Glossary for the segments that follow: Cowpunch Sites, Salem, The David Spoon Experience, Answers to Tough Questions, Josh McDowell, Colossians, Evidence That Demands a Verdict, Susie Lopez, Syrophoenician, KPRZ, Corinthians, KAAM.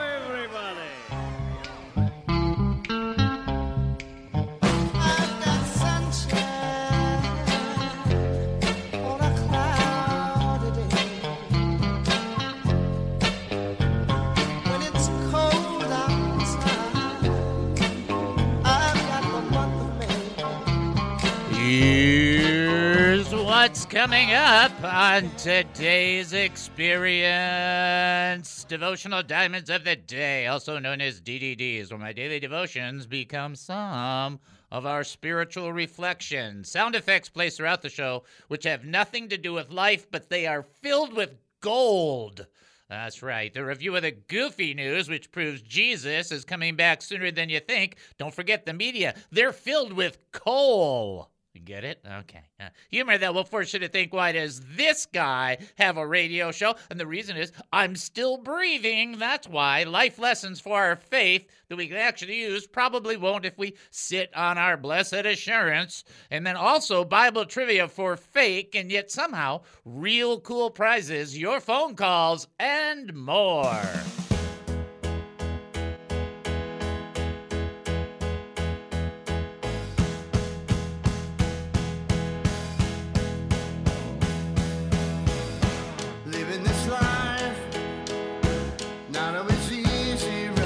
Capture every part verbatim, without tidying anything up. everybody! What's coming up on today's Experience? Devotional Diamonds of the Day, also known as D D Ds, where my daily devotions become some of our spiritual reflections. Sound effects placed throughout the show, which have nothing to do with life, but they are filled with gold. That's right. The review of the goofy news, which proves Jesus is coming back sooner than you think. Don't forget the media. They're filled with coal. You get it? Okay. Uh, humor that will force you to think, why does this guy have a radio show? And the reason is, I'm still breathing. That's why. Life lessons for our faith that we can actually use probably won't if we sit on our blessed assurance. And then also Bible trivia for fake and yet somehow real cool prizes, your phone calls, and more.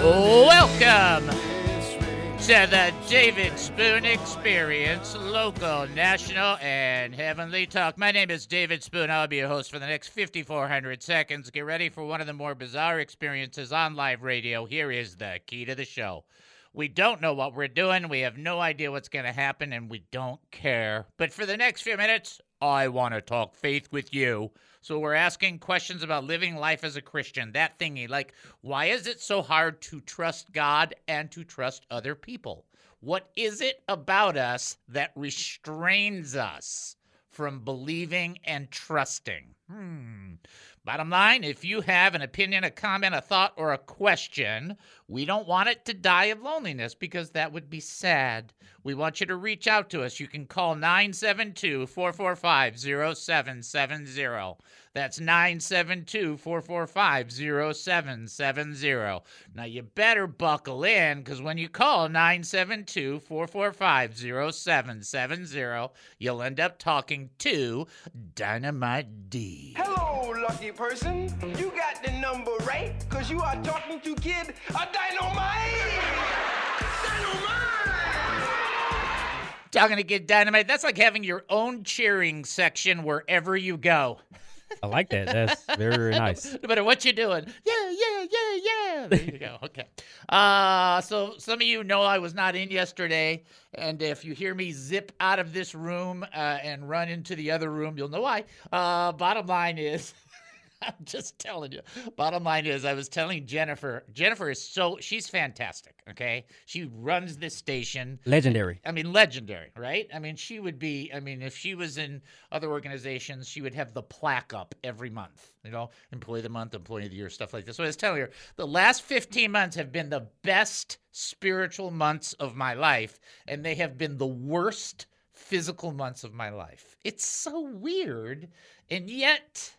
Welcome to the David Spoon Experience, local, national, and heavenly talk. My name is David Spoon. I'll be your host for the next fifty-four hundred seconds. Get ready for one of the more bizarre experiences on live radio. Here is the key to the show. We don't know what we're doing. We have no idea what's going to happen, and we don't care. But for the next few minutes, I want to talk faith with you. So we're asking questions about living life as a Christian, that thingy, like, why is it so hard to trust God and to trust other people? What is it about us that restrains us from believing and trusting? Hmm. Bottom line, if you have an opinion, a comment, a thought, or a question, we don't want it to die of loneliness because that would be sad. We want you to reach out to us. You can call nine seven two, four four five, zero seven seven zero. That's nine seven two, four four five, zero seven seven zero. Now, you better buckle in, because when you call nine seven two, four four five, zero seven seven zero, you'll end up talking to Dynamite D. Hello, lucky person. You got the number right, because you are talking to Kid a Dynamite. Dynamite! Talking to Kid Dynamite. That's like having your own cheering section wherever you go. I like that. That's very, very nice. No matter what you're doing. Yeah, yeah, yeah, yeah. There you go. Okay. Uh, so some of you know I was not in yesterday. And if you hear me zip out of this room uh, and run into the other room, you'll know why. Uh, bottom line is... I'm just telling you. Bottom line is, I was telling Jennifer. Jennifer is so, she's fantastic, okay? She runs this station. Legendary. I mean, legendary, right? I mean, she would be, I mean, if she was in other organizations, she would have the plaque up every month, you know? Employee of the month, employee of the year, stuff like this. So I was telling her, the last fifteen months have been the best spiritual months of my life, and they have been the worst physical months of my life. It's so weird, and yet...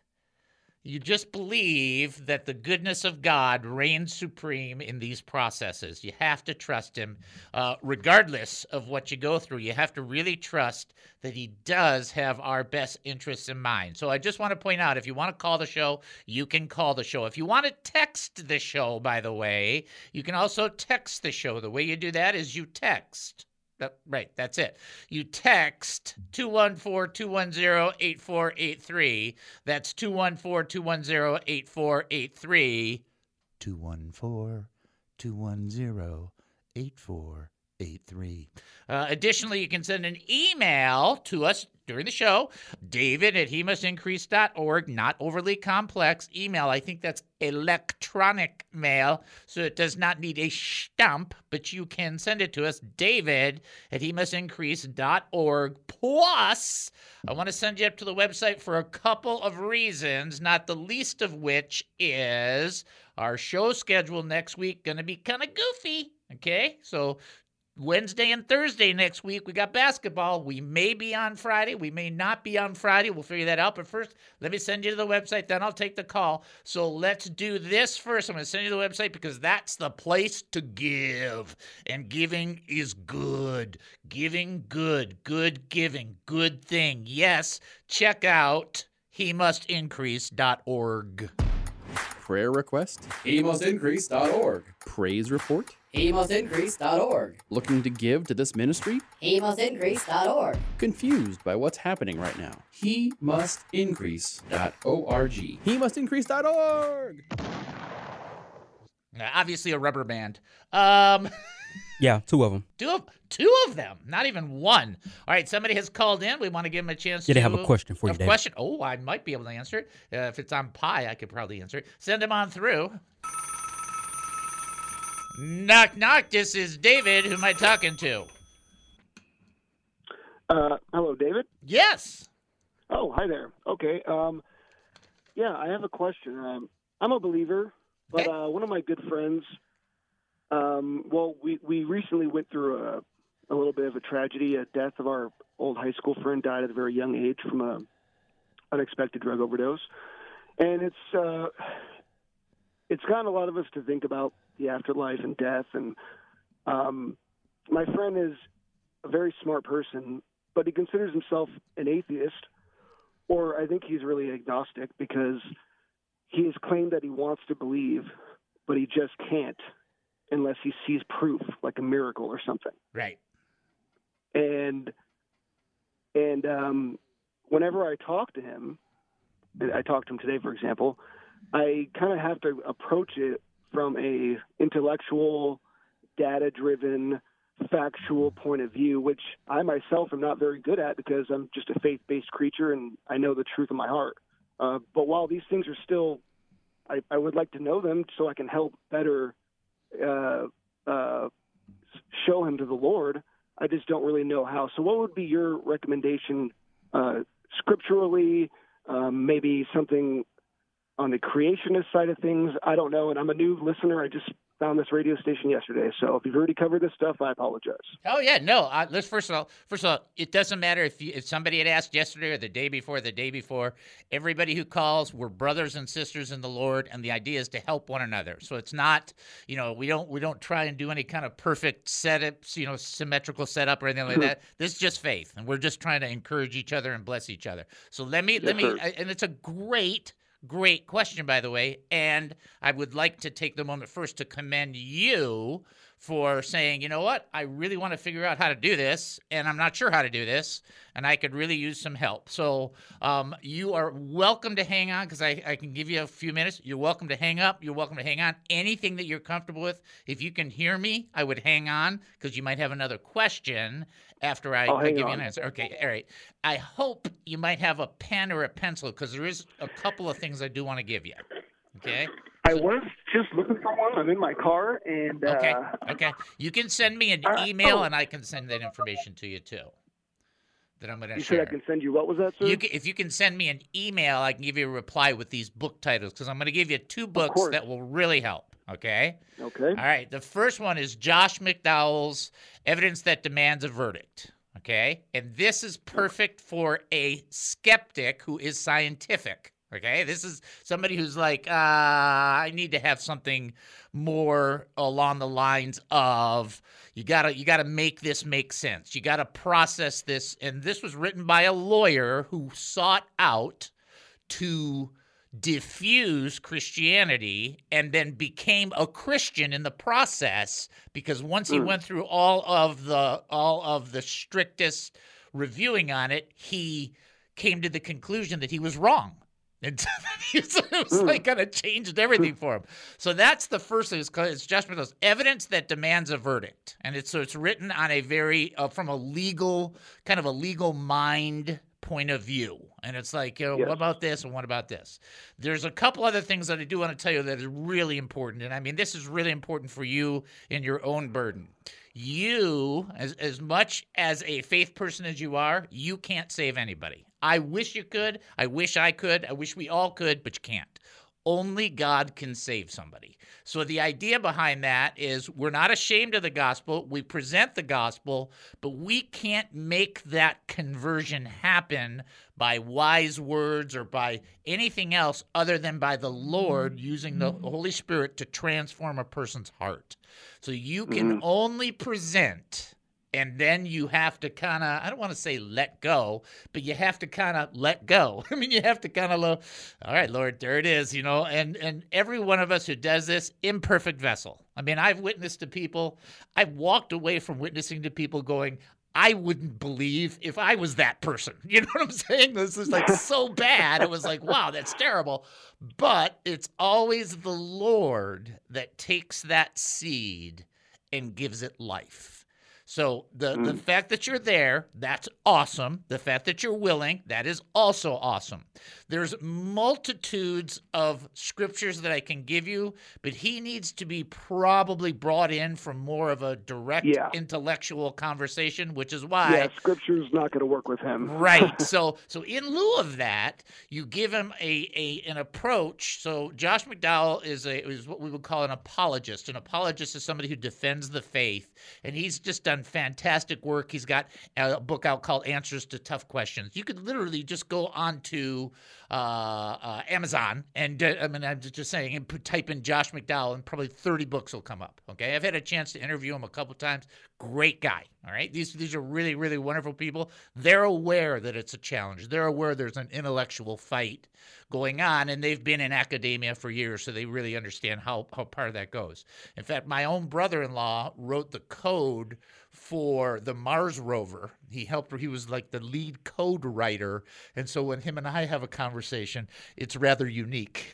you just believe that the goodness of God reigns supreme in these processes. You have to trust him, uh, regardless of what you go through. You have to really trust that he does have our best interests in mind. So I just want to point out, if you want to call the show, you can call the show. If you want to text the show, by the way, you can also text the show. The way you do that is you text. That, right, that's it. You text two one four, two one zero, eight four eight three. That's two one four, two one zero, eight four eight three. two one four, two one zero, eight four eight three. Uh, additionally, you can send an email to us during the show, David at he must increase dot org, not overly complex email. I think that's electronic mail, so it does not need a stamp, but you can send it to us, David at he must increase dot org. Plus, I want to send you up to the website for a couple of reasons, not the least of which is our show schedule next week going to be kind of goofy, okay? So Wednesday and Thursday next week, we got basketball. We may be on Friday. We may not be on Friday. We'll figure that out. But first, let me send you to the website. Then I'll take the call. So let's do this first. I'm going to send you to the website because that's the place to give. And giving is good. Giving good. Good giving. Good thing. Yes. Check out he must increase dot org. Prayer request? he must increase dot org. Praise report? he must increase dot org. Looking to give to this ministry? he must increase dot org. Confused by what's happening right now? he must increase dot org. he must increase dot org. Now, obviously a rubber band. Um... Yeah, two of them. Two of two of them, not even one. All right, somebody has called in. We want to give them a chance yeah, to. Yeah, they have a question for you, David. A question? Oh, I might be able to answer it. Uh, if it's on pie, I could probably answer it. Send them on through. Knock, knock. This is David. Who am I talking to? Uh, hello, David? Yes. Oh, hi there. Okay. Um, yeah, I have a question. Um, I'm a believer, but uh, one of my good friends... Um, well, we, we recently went through a, a little bit of a tragedy. A death of our old high school friend died at a very young age from an unexpected drug overdose. And it's uh, it's gotten a lot of us to think about the afterlife and death. And um, my friend is a very smart person, but he considers himself an atheist, or I think he's really agnostic because he has claimed that he wants to believe, but he just can't. Unless he sees proof, like a miracle or something. Right. And and um, whenever I talk to him, I talked to him today, for example, I kind of have to approach it from a intellectual, data-driven, factual point of view, which I myself am not very good at because I'm just a faith-based creature and I know the truth in my heart. Uh, but while these things are still, I, I would like to know them so I can help better Uh, uh, show him to the Lord. I just don't really know how. So what would be your recommendation uh, scripturally, um, maybe something on the creationist side of things? I don't know, and I'm a new listener. I just found this radio station yesterday. So if you've already covered this stuff, I apologize. Oh, yeah, no. Uh, let's first of all, first of all, it doesn't matter if you, if somebody had asked yesterday or the day before, the day before, everybody who calls, we're brothers and sisters in the Lord, and the idea is to help one another. So it's not, you know, we don't we don't try and do any kind of perfect setups, you know, symmetrical setup or anything like that. This is just faith, and we're just trying to encourage each other and bless each other. So let me, yes, let me, sir. And it's a great Great question, by the way, and I would like to take the moment first to commend you for saying, you know what, I really want to figure out how to do this, and I'm not sure how to do this, and I could really use some help. So um, you are welcome to hang on, because I, I can give you a few minutes. You're welcome to hang up. You're welcome to hang on. Anything that you're comfortable with, if you can hear me, I would hang on, because you might have another question after I, I give on. you an answer. Okay, all right. I hope you might have a pen or a pencil, because there is a couple of things I do want to give you, okay? I was just looking for one. I'm in my car. and uh, Okay. Okay. You can send me an uh, email, oh. and I can send that information to you, too, that I'm going to you share. You said I can send you – what was that, sir? You can, if you can send me an email, I can give you a reply with these book titles because I'm going to give you two books that will really help. Okay? Okay. All right. The first one is Josh McDowell's Evidence That Demands a Verdict. Okay? And this is perfect for a skeptic who is scientific. Okay, this is somebody who's like, uh, I need to have something more along the lines of you gotta you gotta make this make sense. You gotta process this, and this was written by a lawyer who sought out to diffuse Christianity and then became a Christian in the process because once he went through all of the all of the strictest reviewing on it, he came to the conclusion that he was wrong. And it was like kind of changed everything for him. So that's the first thing. It's, it's Josh McDowell's Evidence That Demands a Verdict, and it's so it's written on a very uh, from a legal kind of a legal mind point of view. And it's like, you know, yes. What about this and what about this? There's a couple other things that I do want to tell you that are really important, and I mean this is really important for you in your own burden. You, as as much as a faith person as you are, you can't save anybody. I wish you could. I wish I could. I wish we all could, but you can't. Only God can save somebody. So the idea behind that is we're not ashamed of the gospel. We present the gospel, but we can't make that conversion happen by wise words or by anything else other than by the Lord using the Holy Spirit to transform a person's heart. So you can only present, and then you have to kind of, I don't want to say let go, but you have to kind of let go. I mean, you have to kind of, lo- all right, Lord, there it is, you know. And and every one of us who does this, imperfect vessel. I mean, I've witnessed to people. I've walked away from witnessing to people going, I wouldn't believe if I was that person. You know what I'm saying? This is like so bad. It was like, wow, that's terrible. But it's always the Lord that takes that seed and gives it life. So the, mm. the fact that you're there, that's awesome. The fact that you're willing, that is also awesome. There's multitudes of scriptures that I can give you, but he needs to be probably brought in from more of a direct yeah. intellectual conversation, which is why— Yeah, scripture's not going to work with him. Right. So so in lieu of that, you give him a, a an approach. So Josh McDowell is a is what we would call an apologist. An apologist is somebody who defends the faith, and he's just done fantastic work. He's got a book out called Answers to Tough Questions. You could literally just go onto uh, uh, Amazon and uh, I mean, I'm just saying, and type in Josh McDowell and probably thirty books will come up. Okay. I've had a chance to interview him a couple times. Great guy. All right. These, these are really, really wonderful people. They're aware that it's a challenge. They're aware there's an intellectual fight going on, and they've been in academia for years, so they really understand how, how part of that goes. In fact, my own brother-in-law wrote the code for the Mars rover. He helped her. He was like the lead code writer. And so when him and I have a conversation, it's rather unique.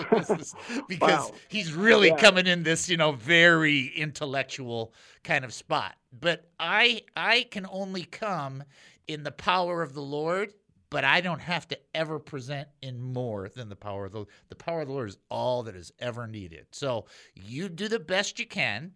because is, because wow. he's really yeah. coming in this, you know, very intellectual kind of spot. But I I can only come in the power of the Lord, but I don't have to ever present in more than the power of the Lord. The power of the Lord is all that is ever needed. So you do the best you can.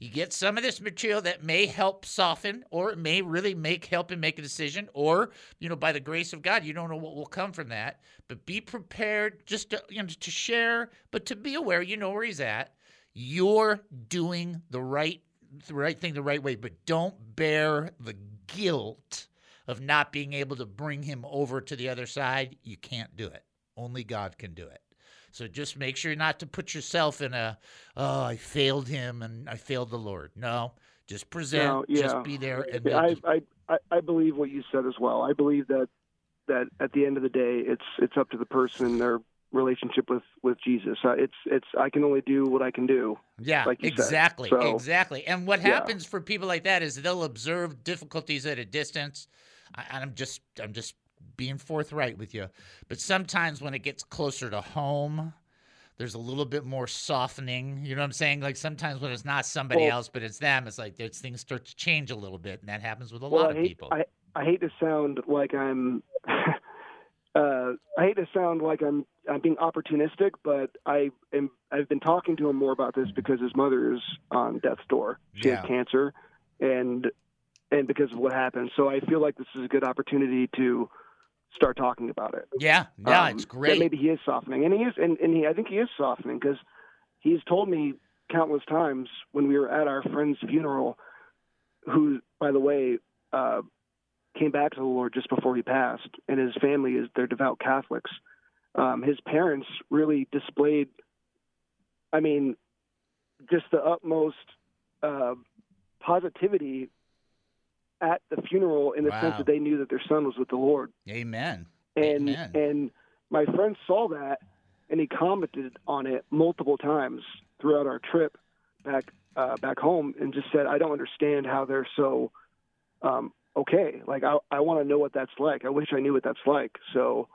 You get some of this material that may help soften, or it may really make help and make a decision, or, you know, by the grace of God, you don't know what will come from that. But be prepared just to, you know, to share, but to be aware, you know where he's at. You're doing the right, the right thing the right way, but don't bear the guilt of not being able to bring him over to the other side. You can't do it. Only God can do it. So just make sure not to put yourself in a, oh, I failed him and I failed the Lord. No, just present, no, yeah. just be there. And I, I, I, I believe what you said as well. I believe that that at the end of the day, it's it's up to the person and their relationship with, with Jesus. Uh, it's it's I can only do what I can do. Yeah, like exactly, so, exactly. And what happens yeah. for people like that is they'll observe difficulties at a distance. And I'm just, I'm just being forthright with you. But sometimes when it gets closer to home, there's a little bit more softening. You know what I'm saying? Like sometimes when it's not somebody well, else, but it's them, it's like there's, things start to change a little bit, and that happens with a well, lot of I hate, people. I, I hate to sound like I'm, uh, I hate to sound like I'm, I'm being opportunistic, but I am. I've been talking to him more about this because his mother is on death's door. She yeah. has cancer, and. And because of what happened. So I feel like this is a good opportunity to start talking about it. Yeah, yeah, um, it's great. Maybe he is softening. And he is, and, and he, I think he is softening because he's told me countless times when we were at our friend's funeral, who, by the way, uh, came back to the Lord just before he passed, and his family is, they're devout Catholics. Um, his parents really displayed, I mean, just the utmost uh, positivity at the funeral in the wow. sense that they knew that their son was with the Lord. Amen. And Amen. and my friend saw that, and he commented on it multiple times throughout our trip back uh, back home, and just said, I don't understand how they're so um, okay. Like, I, I want to know what that's like. I wish I knew what that's like. So...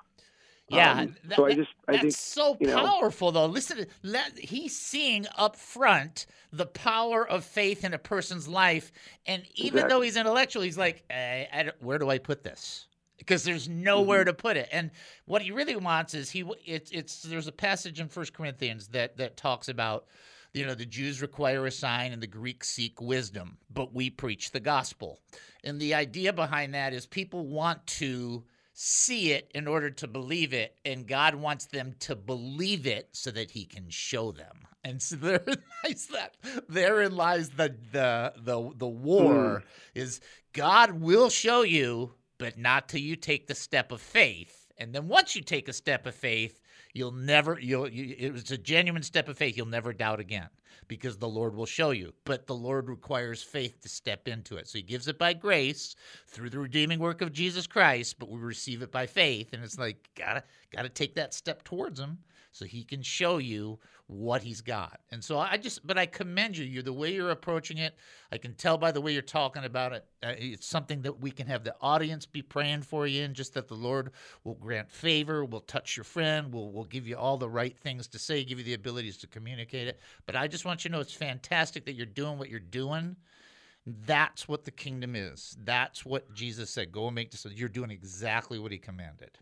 Yeah, um, that, so I just, I that's think, so you know, powerful, though. Listen, let, he's seeing up front the power of faith in a person's life, and even exactly. though he's intellectual, he's like, I, I, where do I put this? Because there's nowhere mm-hmm. to put it. And what he really wants is he. It, it's there's a passage in First Corinthians that that talks about, you know, the Jews require a sign and the Greeks seek wisdom, but we preach the gospel. And the idea behind that is people want to see it in order to believe it, and God wants them to believe it so that he can show them. And so therein lies that therein lies the the the, the war mm. is God will show you, but not till you take the step of faith. And then once you take a step of faith, you'll never you'll you, it was a genuine step of faith, you'll never doubt again, because the Lord will show you. But the Lord requires faith to step into it. So he gives it by grace through the redeeming work of Jesus Christ, but we receive it by faith. And it's like, gotta, gotta take that step towards him so he can show you what he's got. And so I just, but I commend you. You're the way you're approaching it. I can tell by the way you're talking about it. Uh, it's something that we can have the audience be praying for you in, just that the Lord will grant favor, will touch your friend, will will give you all the right things to say, give you the abilities to communicate it. But I just want you to know it's fantastic that you're doing what you're doing. That's what the kingdom is. That's what Jesus said. Go and make disciples. You're doing exactly what he commanded.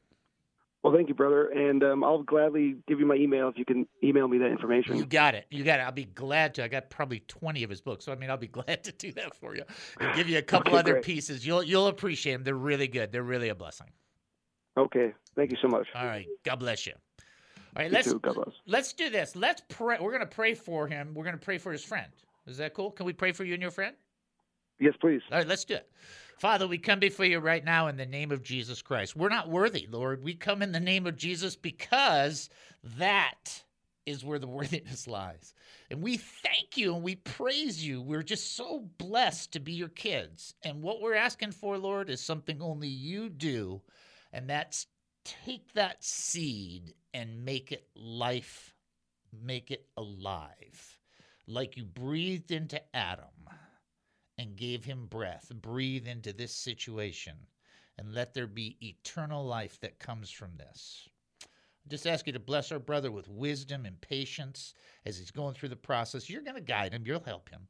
Well, thank you, brother. And um, I'll gladly give you my email if you can email me that information. You got it. You got it. I'll be glad to. I got probably twenty of his books. So, I mean, I'll be glad to do that for you. And give you a couple okay, other great. pieces. You'll you'll appreciate them. They're really good. They're really a blessing. Okay. Thank you so much. All right. God bless you. All right, let's, let's do this. Let's pray. We're going to pray for him. We're going to pray for his friend. Is that cool? Can we pray for you and your friend? Yes, please. All right, let's do it. Father, we come before you right now in the name of Jesus Christ. We're not worthy, Lord. We come in the name of Jesus because that is where the worthiness lies. And we thank you and we praise you. We're just so blessed to be your kids. And what we're asking for, Lord, is something only you do, and that's take that seed and make it life, make it alive, like you breathed into Adam and gave him breath. Breathe into this situation and let there be eternal life that comes from this. I just ask you to bless our brother with wisdom and patience as he's going through the process. You're going to guide him. You'll help him.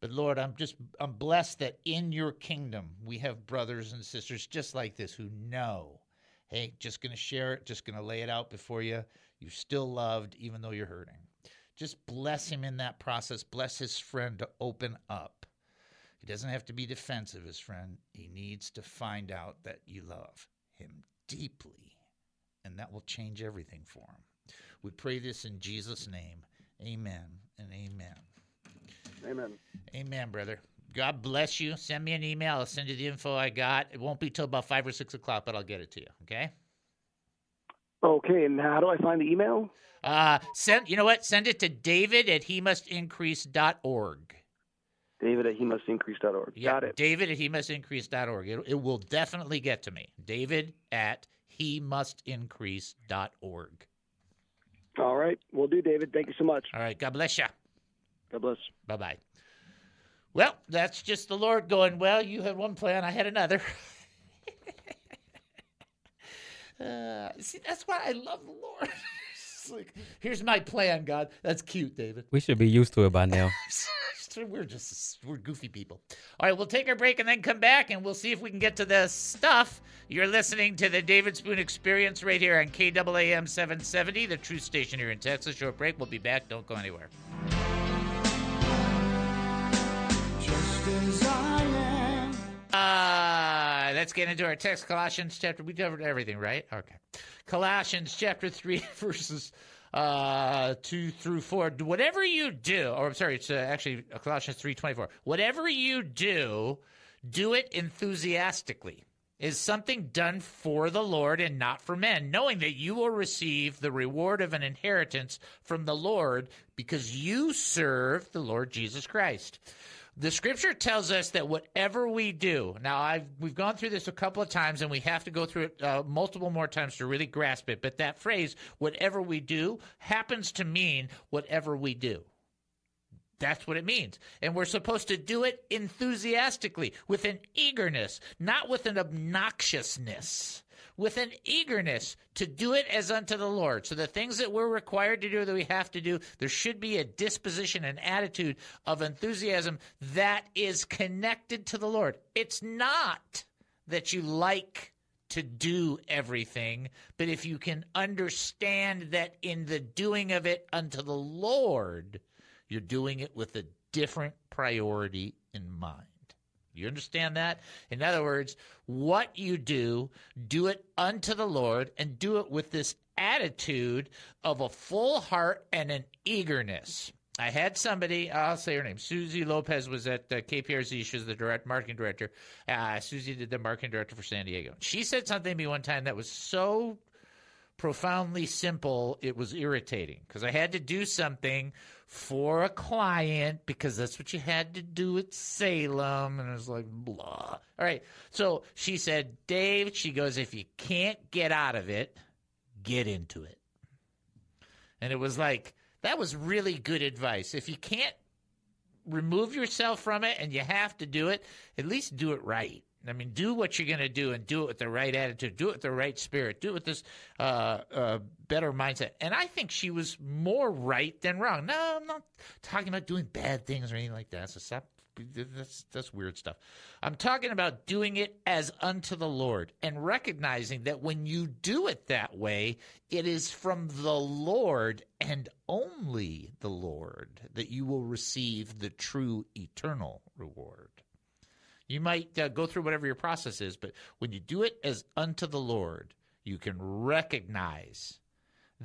But, Lord, I'm just I'm blessed that in your kingdom we have brothers and sisters just like this who know, hey, just going to share it, just going to lay it out before you. You're still loved even though you're hurting. Just bless him in that process. Bless his friend to open up. He doesn't have to be defensive, his friend. He needs to find out that you love him deeply, and that will change everything for him. We pray this in Jesus' name. Amen and amen. Amen. Amen, brother. God bless you. Send me an email. I'll send you the info I got. It won't be till about five or six o'clock, but I'll get it to you, okay? Okay, and how do I find the email? Uh, send. You know what? Send it to David at he must increase dot org. David at he must increase dot org. Yeah, got it. David at he must increase dot org. It, it will definitely get to me. David at he must increase dot org. All right. Will do, David. Thank you so much. All right. God bless you. God bless. Bye-bye. Well, that's just the Lord going, well, you had one plan, I had another. uh, see, that's why I love the Lord. It's like, here's my plan, God. That's cute, David. We should be used to it by now. We're just, we're goofy people. All right, we'll take a break and then come back, and we'll see if we can get to the stuff. You're listening to the David Spoon Experience right here on K A A M seven seventy, the truth station here in Texas. Short break. We'll be back. Don't go anywhere. Uh, let's get into our text. Colossians chapter, we covered everything, right? Okay. Colossians chapter three, verses uh, two through four. Whatever you do, or I'm sorry, it's uh, actually Colossians three twenty four. Whatever you do, do it enthusiastically. Is something done for the Lord and not for men, knowing that you will receive the reward of an inheritance from the Lord, because you serve the Lord Jesus Christ. The scripture tells us that whatever we do, now I've, we've gone through this a couple of times and we have to go through it uh, multiple more times to really grasp it, but that phrase, whatever we do, happens to mean whatever we do. That's what it means. And we're supposed to do it enthusiastically, with an eagerness, not with an obnoxiousness, with an eagerness to do it as unto the Lord. So the things that we're required to do, that we have to do, there should be a disposition, an attitude of enthusiasm that is connected to the Lord. It's not that you like to do everything, but if you can understand that in the doing of it unto the Lord, you're doing it with a different priority in mind. You understand that? In other words, what you do, do it unto the Lord, and do it with this attitude of a full heart and an eagerness. I had somebody, I'll say her name, Susie Lopez was at uh, K P R Z. She was the direct marketing director. Uh, Susie did the marketing director for San Diego. She said something to me one time that was so profoundly simple, it was irritating, because I had to do something for a client because that's what you had to do at Salem. And I was like, blah. All right. So she said, Dave, she goes, if you can't get out of it, get into it. And it was like, that was really good advice. If you can't remove yourself from it and you have to do it, at least do it right. I mean, do what you're going to do and do it with the right attitude. Do it with the right spirit. Do it with this uh, uh, better mindset. And I think she was more right than wrong. No, I'm not talking about doing bad things or anything like that. So stop. That's, that's weird stuff. I'm talking about doing it as unto the Lord and recognizing that when you do it that way, it is from the Lord and only the Lord that you will receive the true eternal reward. You might uh, go through whatever your process is, but when you do it as unto the Lord, you can recognize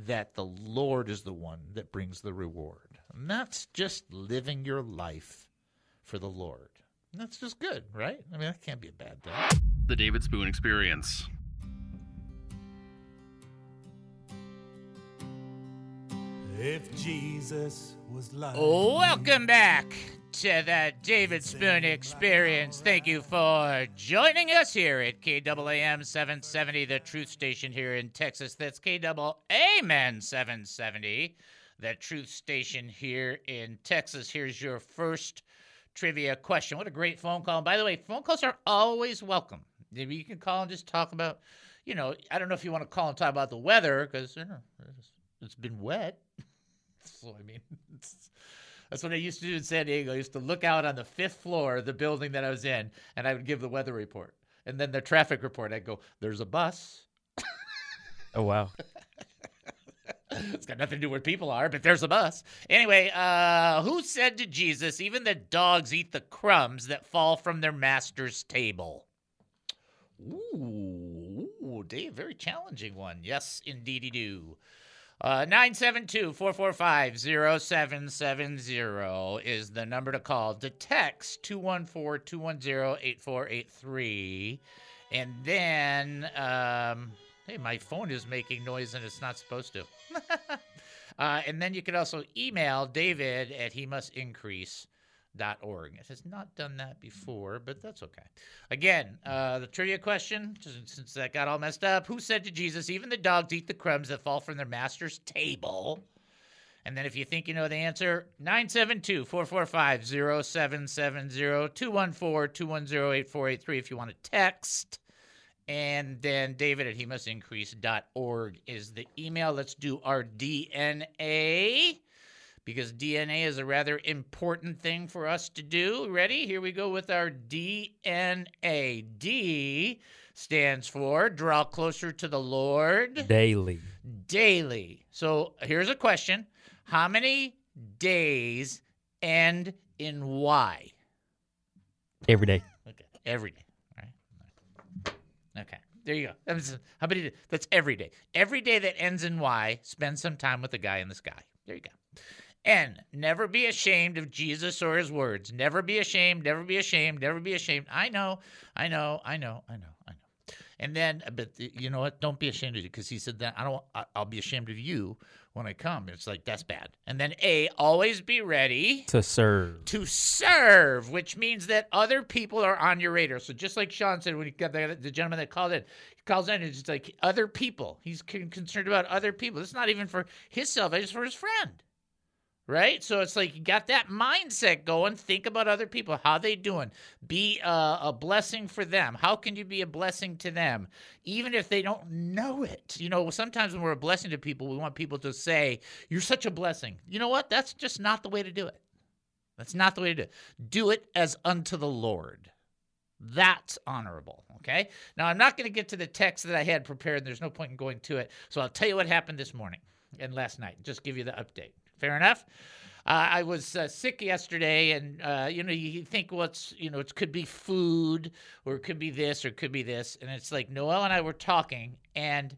that the Lord is the one that brings the reward. And that's just living your life for the Lord. And that's just good, right? I mean, that can't be a bad thing. The David Spoon Experience. If Jesus was like Welcome back to the David Spoon Experience. Thank you for joining us here at K A A M seven seventy, the Truth Station here in Texas. That's K A A M seven seventy, the Truth Station here in Texas. Here's your first trivia question. What a great phone call. And by the way, phone calls are always welcome. Maybe you can call and just talk about, you know, I don't know if you want to call and talk about the weather because, you know, it's been wet. So, I mean, it's, that's what I used to do in San Diego. I used to look out on the fifth floor of the building that I was in, and I would give the weather report. And then the traffic report, I'd go, there's a bus. Oh, wow. It's got nothing to do with people are, but there's a bus. Anyway, uh, who said to Jesus, even the dogs eat the crumbs that fall from their master's table? Ooh, ooh Dave, very challenging one. Yes, indeedy do. Uh, nine seven two, four four five, zero seven seven zero is the number to call. To text two one four, two one zero, eight four eight three. And then... Um, Hey, my phone is making noise and it's not supposed to. uh, and then you can also email David at he must increase dot org. It has not done that before, but that's okay. Again, uh, the trivia question, since that got all messed up, who said to Jesus, even the dogs eat the crumbs that fall from their master's table? And then if you think you know the answer, nine seven two, four four five, zero seven seven zero, two one four, two one zero, eight four eight three if you want to text. And then David at he must increase dot org is the email. Let's do our D N A because D N A is a rather important thing for us to do. Ready? Here we go with our D N A. D stands for draw closer to the Lord. Daily. Daily. So here's a question. How many days and in why? Every day. Okay. Every day. Okay, there you go. That's, how many, that's every day. Every day that ends in Y, spend some time with the guy in the sky. There you go. N, never be ashamed of Jesus or his words. Never be ashamed, never be ashamed, never be ashamed. I know, I know, I know, I know, I know. And then, but you know what? Don't be ashamed of it because he said that I don't. I'll be ashamed of you when I come. It's like, that's bad. And then A, always be ready. To serve. To serve, which means that other people are on your radar. So just like Sean said, when he got the, the gentleman that called in, he calls in and it's like other people. He's concerned about other people. It's not even for his salvation, it's for his friend. Right? So it's like you got that mindset going. Think about other people. How they doing? Be a, a blessing for them. How can you be a blessing to them? Even if they don't know it. You know, sometimes when we're a blessing to people, we want people to say, you're such a blessing. You know what? That's just not the way to do it. That's not the way to do it. Do it as unto the Lord. That's honorable, okay? Now, I'm not going to get to the text that I had prepared. There's no point in going to it. So I'll tell you what happened this morning and last night. Just give you the update. Fair enough. Uh, I was uh, sick yesterday, and, uh, you know, you think, well, it's, you know, it could be food, or it could be this, or it could be this. And it's like Noelle and I were talking, and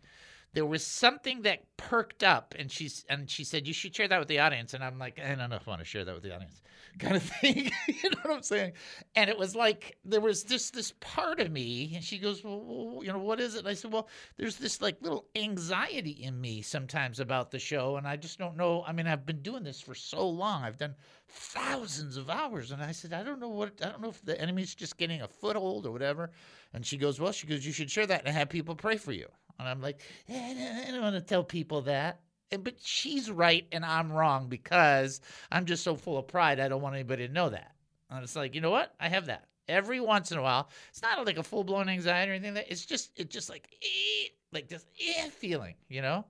there was something that perked up, and she's and she said, you should share that with the audience. And I'm like, I don't know if I want to share that with the audience kind of thing. You know what I'm saying? And it was like there was this this part of me, and she goes, well, you know, what is it? And I said, well, there's this like little anxiety in me sometimes about the show, and I just don't know. I mean, I've been doing this for so long. I've done thousands of hours. And I said, I don't know what, I don't know if the enemy's just getting a foothold or whatever. And she goes, well, she goes, you should share that and have people pray for you. And I'm like, eh, I don't want to tell people that. But she's right and I'm wrong because I'm just so full of pride. I don't want anybody to know that. And it's like, you know what? I have that every once in a while. It's not like a full blown anxiety or anything like that. It's just, it's just like, eh, like this eh feeling, you know?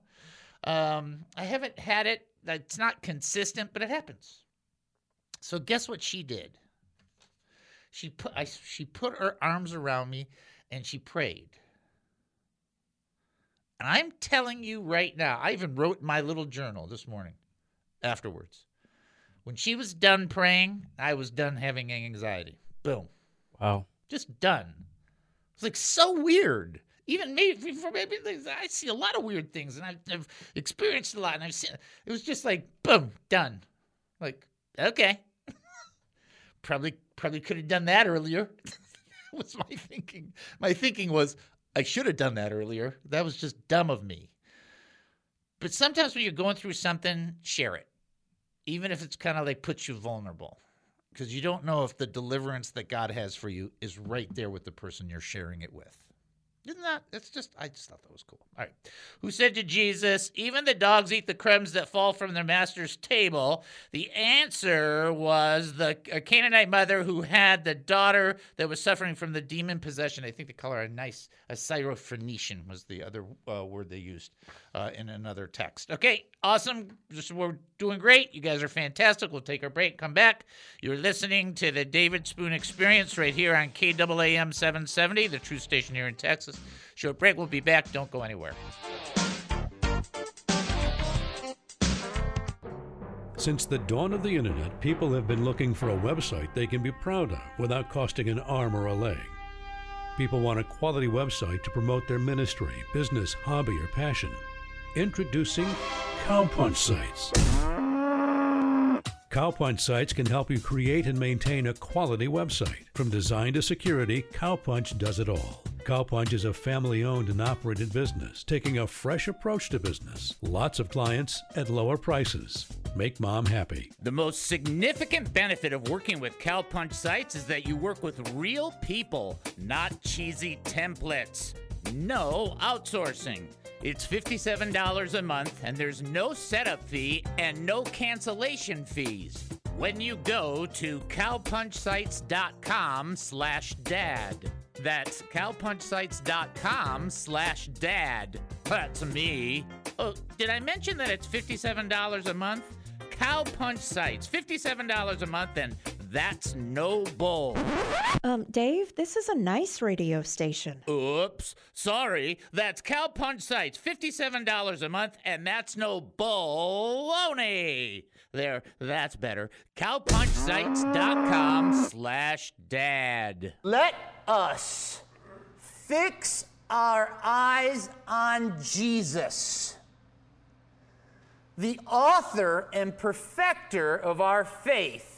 Um, I haven't had it. It's not consistent, but it happens. So guess what she did? She put, I, she put her arms around me and she prayed. And I'm telling you right now, I even wrote my little journal this morning afterwards. When she was done praying, I was done having anxiety. Boom. Wow. Just done. It's like so weird. Even me, for maybe I see a lot of weird things, and I've, I've experienced a lot, and I've seen it was just like boom, done. Like okay, probably probably could have done that earlier. That was my thinking. My thinking was, I should have done that earlier. That was just dumb of me. But sometimes when you're going through something, share it. Even if it's kind of like puts you vulnerable. Because you don't know if the deliverance that God has for you is right there with the person you're sharing it with. Isn't that? It's just, I just thought that was cool. All right. Who said to Jesus, even the dogs eat the crumbs that fall from their master's table? The answer was the Canaanite mother who had the daughter that was suffering from the demon possession. I think they call her a nice, a Syrophoenician was the other uh, word they used uh, in another text. Okay. Awesome. This, we're doing great. You guys are fantastic. We'll take our break. Come back. You're listening to the David Spoon Experience right here on K A A M seven seventy, the true station here in Texas. Short break. We'll be back. Don't go anywhere. Since the dawn of the internet, people have been looking for a website they can be proud of without costing an arm or a leg. People want a quality website to promote their ministry, business, hobby, or passion. Introducing Cowpunch Sites. Cowpunch Sites can help you create and maintain a quality website. From design to security, Cowpunch does it all. Cowpunch is a family-owned and operated business, taking a fresh approach to business. Lots of clients at lower prices. Make mom happy. The most significant benefit of working with Cowpunch Sites is that you work with real people, not cheesy templates. No outsourcing. It's fifty-seven dollars a month, and there's no setup fee and no cancellation fees. When you go to cowpunchsites.com slash dad. That's cowpunchsites.com slash dad. That's me. Oh, did I mention that it's fifty-seven dollars a month? Cowpunch Sites, fifty-seven dollars a month, and that's no bull. Um, Dave, this is a nice radio station. Oops, sorry. That's Cowpunch Sites, fifty-seven dollars a month, and that's no baloney. There, that's better. Cowpunchsites.com slash dad. Let us fix our eyes on Jesus, the author and perfecter of our faith,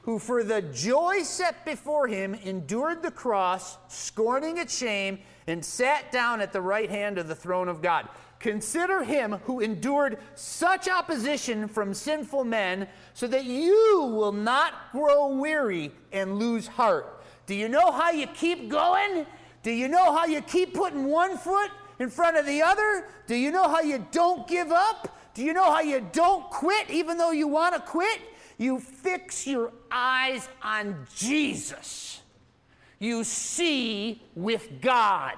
who for the joy set before him endured the cross, scorning its shame, and sat down at the right hand of the throne of God. Consider him who endured such opposition from sinful men, so that you will not grow weary and lose heart. Do you know how you keep going? Do you know how you keep putting one foot in front of the other? Do you know how you don't give up? Do you know how you don't quit even though you want to quit? You fix your eyes on Jesus. You see with God.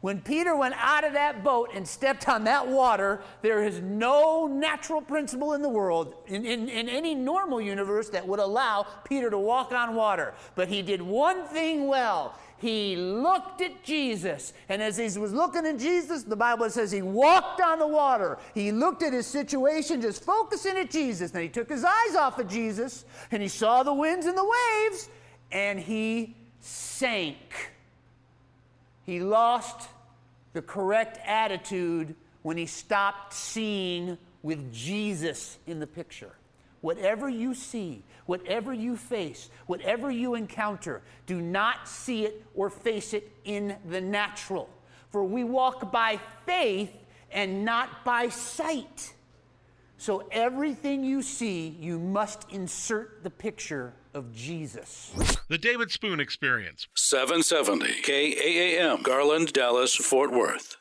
When Peter went out of that boat and stepped on that water, there is no natural principle in the world, in, in, in any normal universe, that would allow Peter to walk on water. But he did one thing well. He looked at Jesus. And as he was looking at Jesus, the Bible says he walked on the water. He looked at his situation, just focusing at Jesus. And he took his eyes off of Jesus, and he saw the winds and the waves, and he sank. He lost the correct attitude when he stopped seeing with Jesus in the picture. Whatever you see, whatever you face, whatever you encounter, do not see it or face it in the natural. For we walk by faith and not by sight. So everything you see, you must insert the picture of Jesus. The David Spoon Experience. seven seventy K A A M, Garland, Dallas, Fort Worth.